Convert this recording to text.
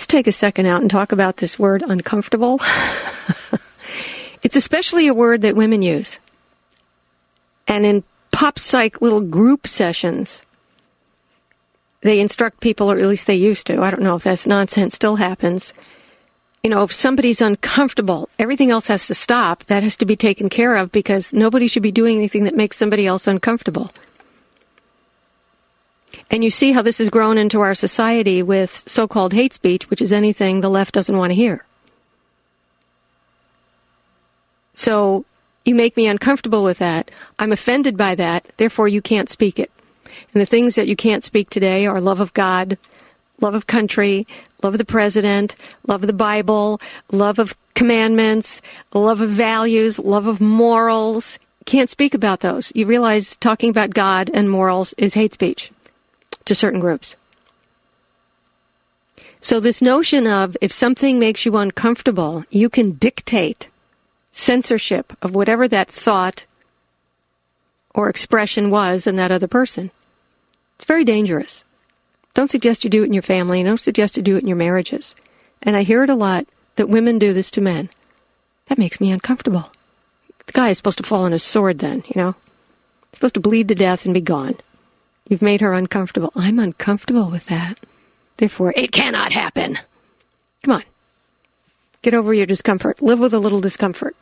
let's take a second out and talk about this word uncomfortable. It's especially a word that women use. And in pop psych little group sessions, they instruct people, or at least they used to. I don't know if that's nonsense still happens. You know, if somebody's uncomfortable, everything else has to stop. That has to be taken care of because nobody should be doing anything that makes somebody else uncomfortable. And you see how this has grown into our society with so-called hate speech, which is anything the left doesn't want to hear. So you make me uncomfortable with that. I'm offended by that. Therefore, you can't speak it. And the things that you can't speak today are love of God, love of country, love of the president, love of the Bible, love of commandments, love of values, love of morals. Can't speak about those. You realize talking about God and morals is hate speech to certain groups. So this notion of if something makes you uncomfortable, you can dictate censorship of whatever that thought or expression was in that other person. It's very dangerous. Don't suggest you do it in your family. Don't suggest you do it in your marriages. And I hear it a lot that women do this to men. That makes me uncomfortable. The guy is supposed to fall on his sword then, you know. He's supposed to bleed to death and be gone. You've made her uncomfortable. I'm uncomfortable with that. Therefore, it cannot happen. Come on. Get over your discomfort. Live with a little discomfort.